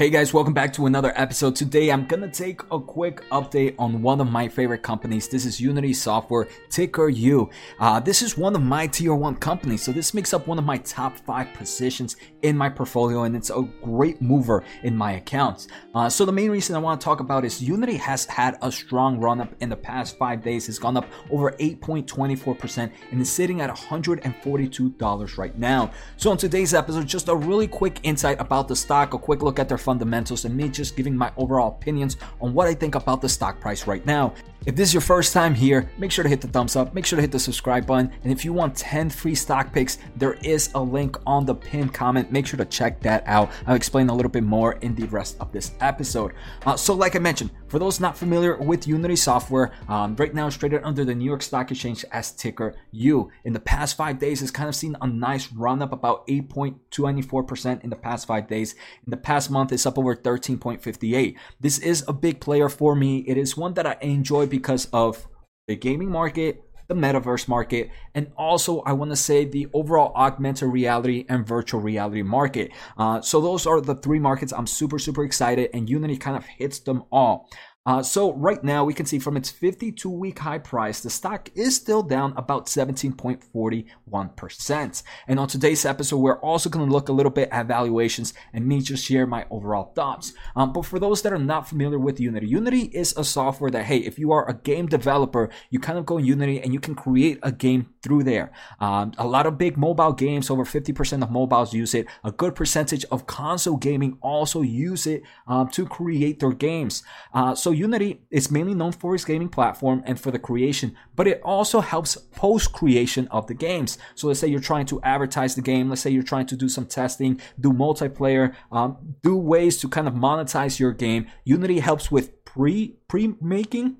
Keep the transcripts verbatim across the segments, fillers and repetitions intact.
Hey guys, welcome back to another episode. Today I'm gonna take a quick update on one of my favorite companies. This is Unity Software, ticker U. Uh, this is one of my tier one companies, so this makes up one of my top five positions in my portfolio, and it's a great mover in my accounts. Uh, so the main reason I want to talk about is Unity has had a strong run up in the past five days. It's gone up over eight point two four percent and is sitting at one hundred forty-two dollars right now. So in today's episode, just a really quick insight about the stock, a quick look at their fundamentals, and me just giving my overall opinions on what I think about the stock price right now. If this is your first time here, make sure to hit the thumbs up, make sure to hit the subscribe button, and if you want ten free stock picks, there is a link on the pinned comment. Make sure to check that out. I'll explain a little bit more in the rest of this episode. Uh, so like I mentioned, for those not familiar with Unity Software, um, right now it's traded under the New York Stock Exchange as ticker U. In the past five days, it's kind of seen a nice run up, about eight point two four percent in the past five days. In the past month, it's up over thirteen point five eight. This is a big player for me. It is one that I enjoy because of the gaming market, the metaverse market, and also I want to say the overall augmented reality and virtual reality market. Uh, so those are the three markets I'm super, super excited, and Unity kind of hits them all. Uh, so right now we can see from its fifty-two week high price, the stock is still down about seventeen point four one percent. And on today's episode, we're also going to look a little bit at valuations and me just share my overall thoughts. Um, but for those that are not familiar with Unity, Unity is a software that, hey, if you are a game developer, you kind of go in Unity and you can create a game through there. Um, a lot of big mobile games, over fifty percent of mobiles use it. A good percentage of console gaming also use it um, to create their games. Uh, so So Unity is mainly known for its gaming platform and for the creation, but it also helps post-creation of the games. So let's say you're trying to advertise the game. Let's say you're trying to do some testing, do multiplayer, um, do ways to kind of monetize your game. Unity helps with pre, pre-making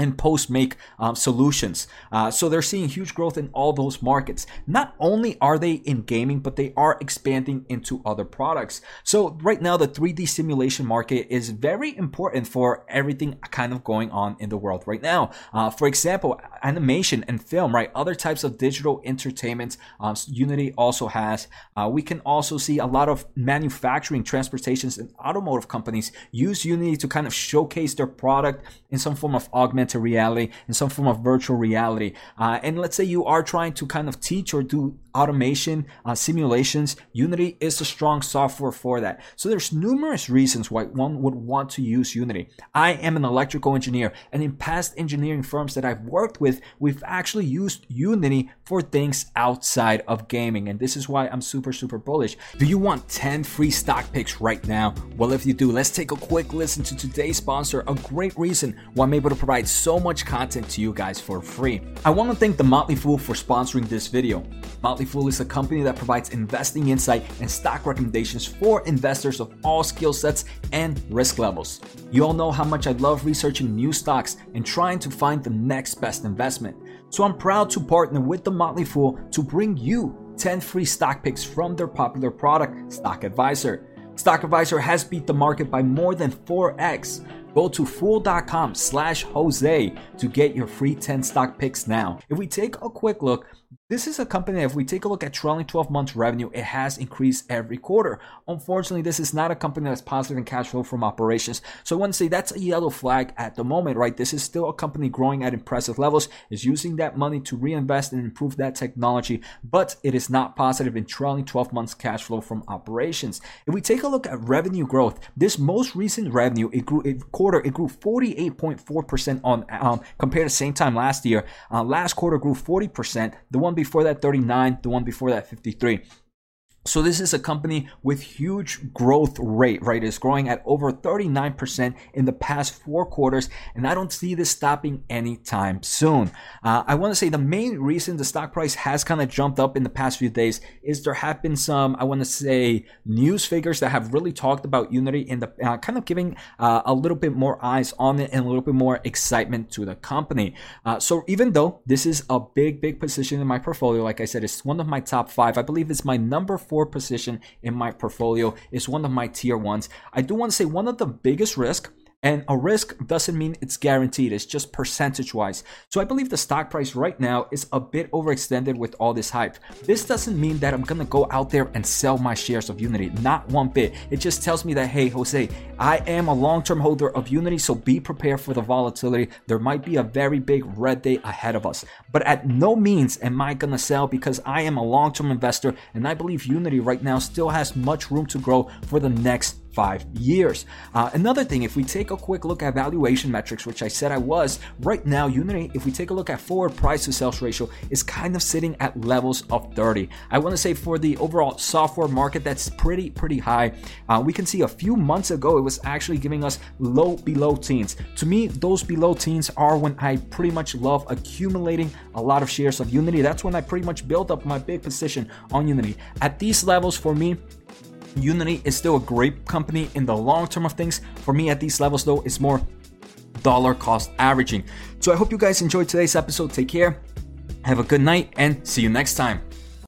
and post-make um, solutions. Uh, so they're seeing huge growth in all those markets. Not only are they in gaming, but they are expanding into other products. So right now, the three D simulation market is very important for everything kind of going on in the world right now. Uh, for example, animation and film, right? Other types of digital entertainment, um, Unity also has. Uh, we can also see a lot of manufacturing, transportations, and automotive companies use Unity to kind of showcase their product in some form of augmented to reality and some form of virtual reality. Uh, and let's say you are trying to kind of teach or do automation uh, simulations, Unity is a strong software for that. So there's numerous reasons why one would want to use Unity. I am an electrical engineer, and in past engineering firms that I've worked with, we've actually used Unity for things outside of gaming, and this is why I'm super, super bullish. Do you want ten free stock picks right now? Well, if you do, let's take a quick listen to today's sponsor, a great reason why I'm able to provide so much content to you guys for free. I want to thank the Motley Fool for sponsoring this video. Motley Fool is a company that provides investing insight and stock recommendations for investors of all skill sets and risk levels. You all know how much I love researching new stocks and trying to find the next best investment. So I'm proud to partner with the Motley Fool to bring you ten free stock picks from their popular product, Stock Advisor. Stock Advisor has beat the market by more than four x. Go to fool.com slash Jose to get your free ten stock picks now. If we take a quick look, this is a company that if we take a look at trailing twelve months revenue, it has increased every quarter. Unfortunately, this is not a company that's positive in cash flow from operations. So I want to say that's a yellow flag at the moment, right? This is still a company growing at impressive levels, is using that money to reinvest and improve that technology, but it is not positive in trailing twelve months cash flow from operations. If we take a look at revenue growth, this most recent revenue, it grew it quarter, it grew forty-eight point four percent on um, compared to same time last year. Uh, last quarter grew forty percent. The one before that thirty-nine, the one before that fifty-three. So this is a company with huge growth rate, right? It's growing at over thirty-nine percent in the past four quarters, and I don't see this stopping anytime soon. Uh, I want to say the main reason the stock price has kind of jumped up in the past few days is there have been some, I want to say, news figures that have really talked about Unity in the uh, kind of giving uh, a little bit more eyes on it and a little bit more excitement to the company. Uh, so even though this is a big, big position in my portfolio, like I said, it's one of my top five. I believe it's my number four position in my portfolio. Is one of my tier ones. I do want to say one of the biggest risk And a risk doesn't mean it's guaranteed. It's just percentage-wise. So I believe the stock price right now is a bit overextended with all this hype. This doesn't mean that I'm going to go out there and sell my shares of Unity. Not one bit. It just tells me that, hey, Jose, I am a long-term holder of Unity, so be prepared for the volatility. There might be a very big red day ahead of us. But at no means am I going to sell because I am a long-term investor, and I believe Unity right now still has much room to grow for the next five years. Uh, another thing, if we take a quick look at valuation metrics, which I said I was, right now Unity, if we take a look at forward price to sales ratio, is kind of sitting at levels of thirty. I want to say for the overall software market, that's pretty, pretty high. Uh, we can see a few months ago, it was actually giving us low below teens. To me, those below teens are when I pretty much love accumulating a lot of shares of Unity. That's when I pretty much built up my big position on Unity. At these levels, for me, Unity is still a great company in the long term of things. For me, at these levels, though, it's more dollar cost averaging. So I hope you guys enjoyed today's episode. Take care, have a good night, and see you next time.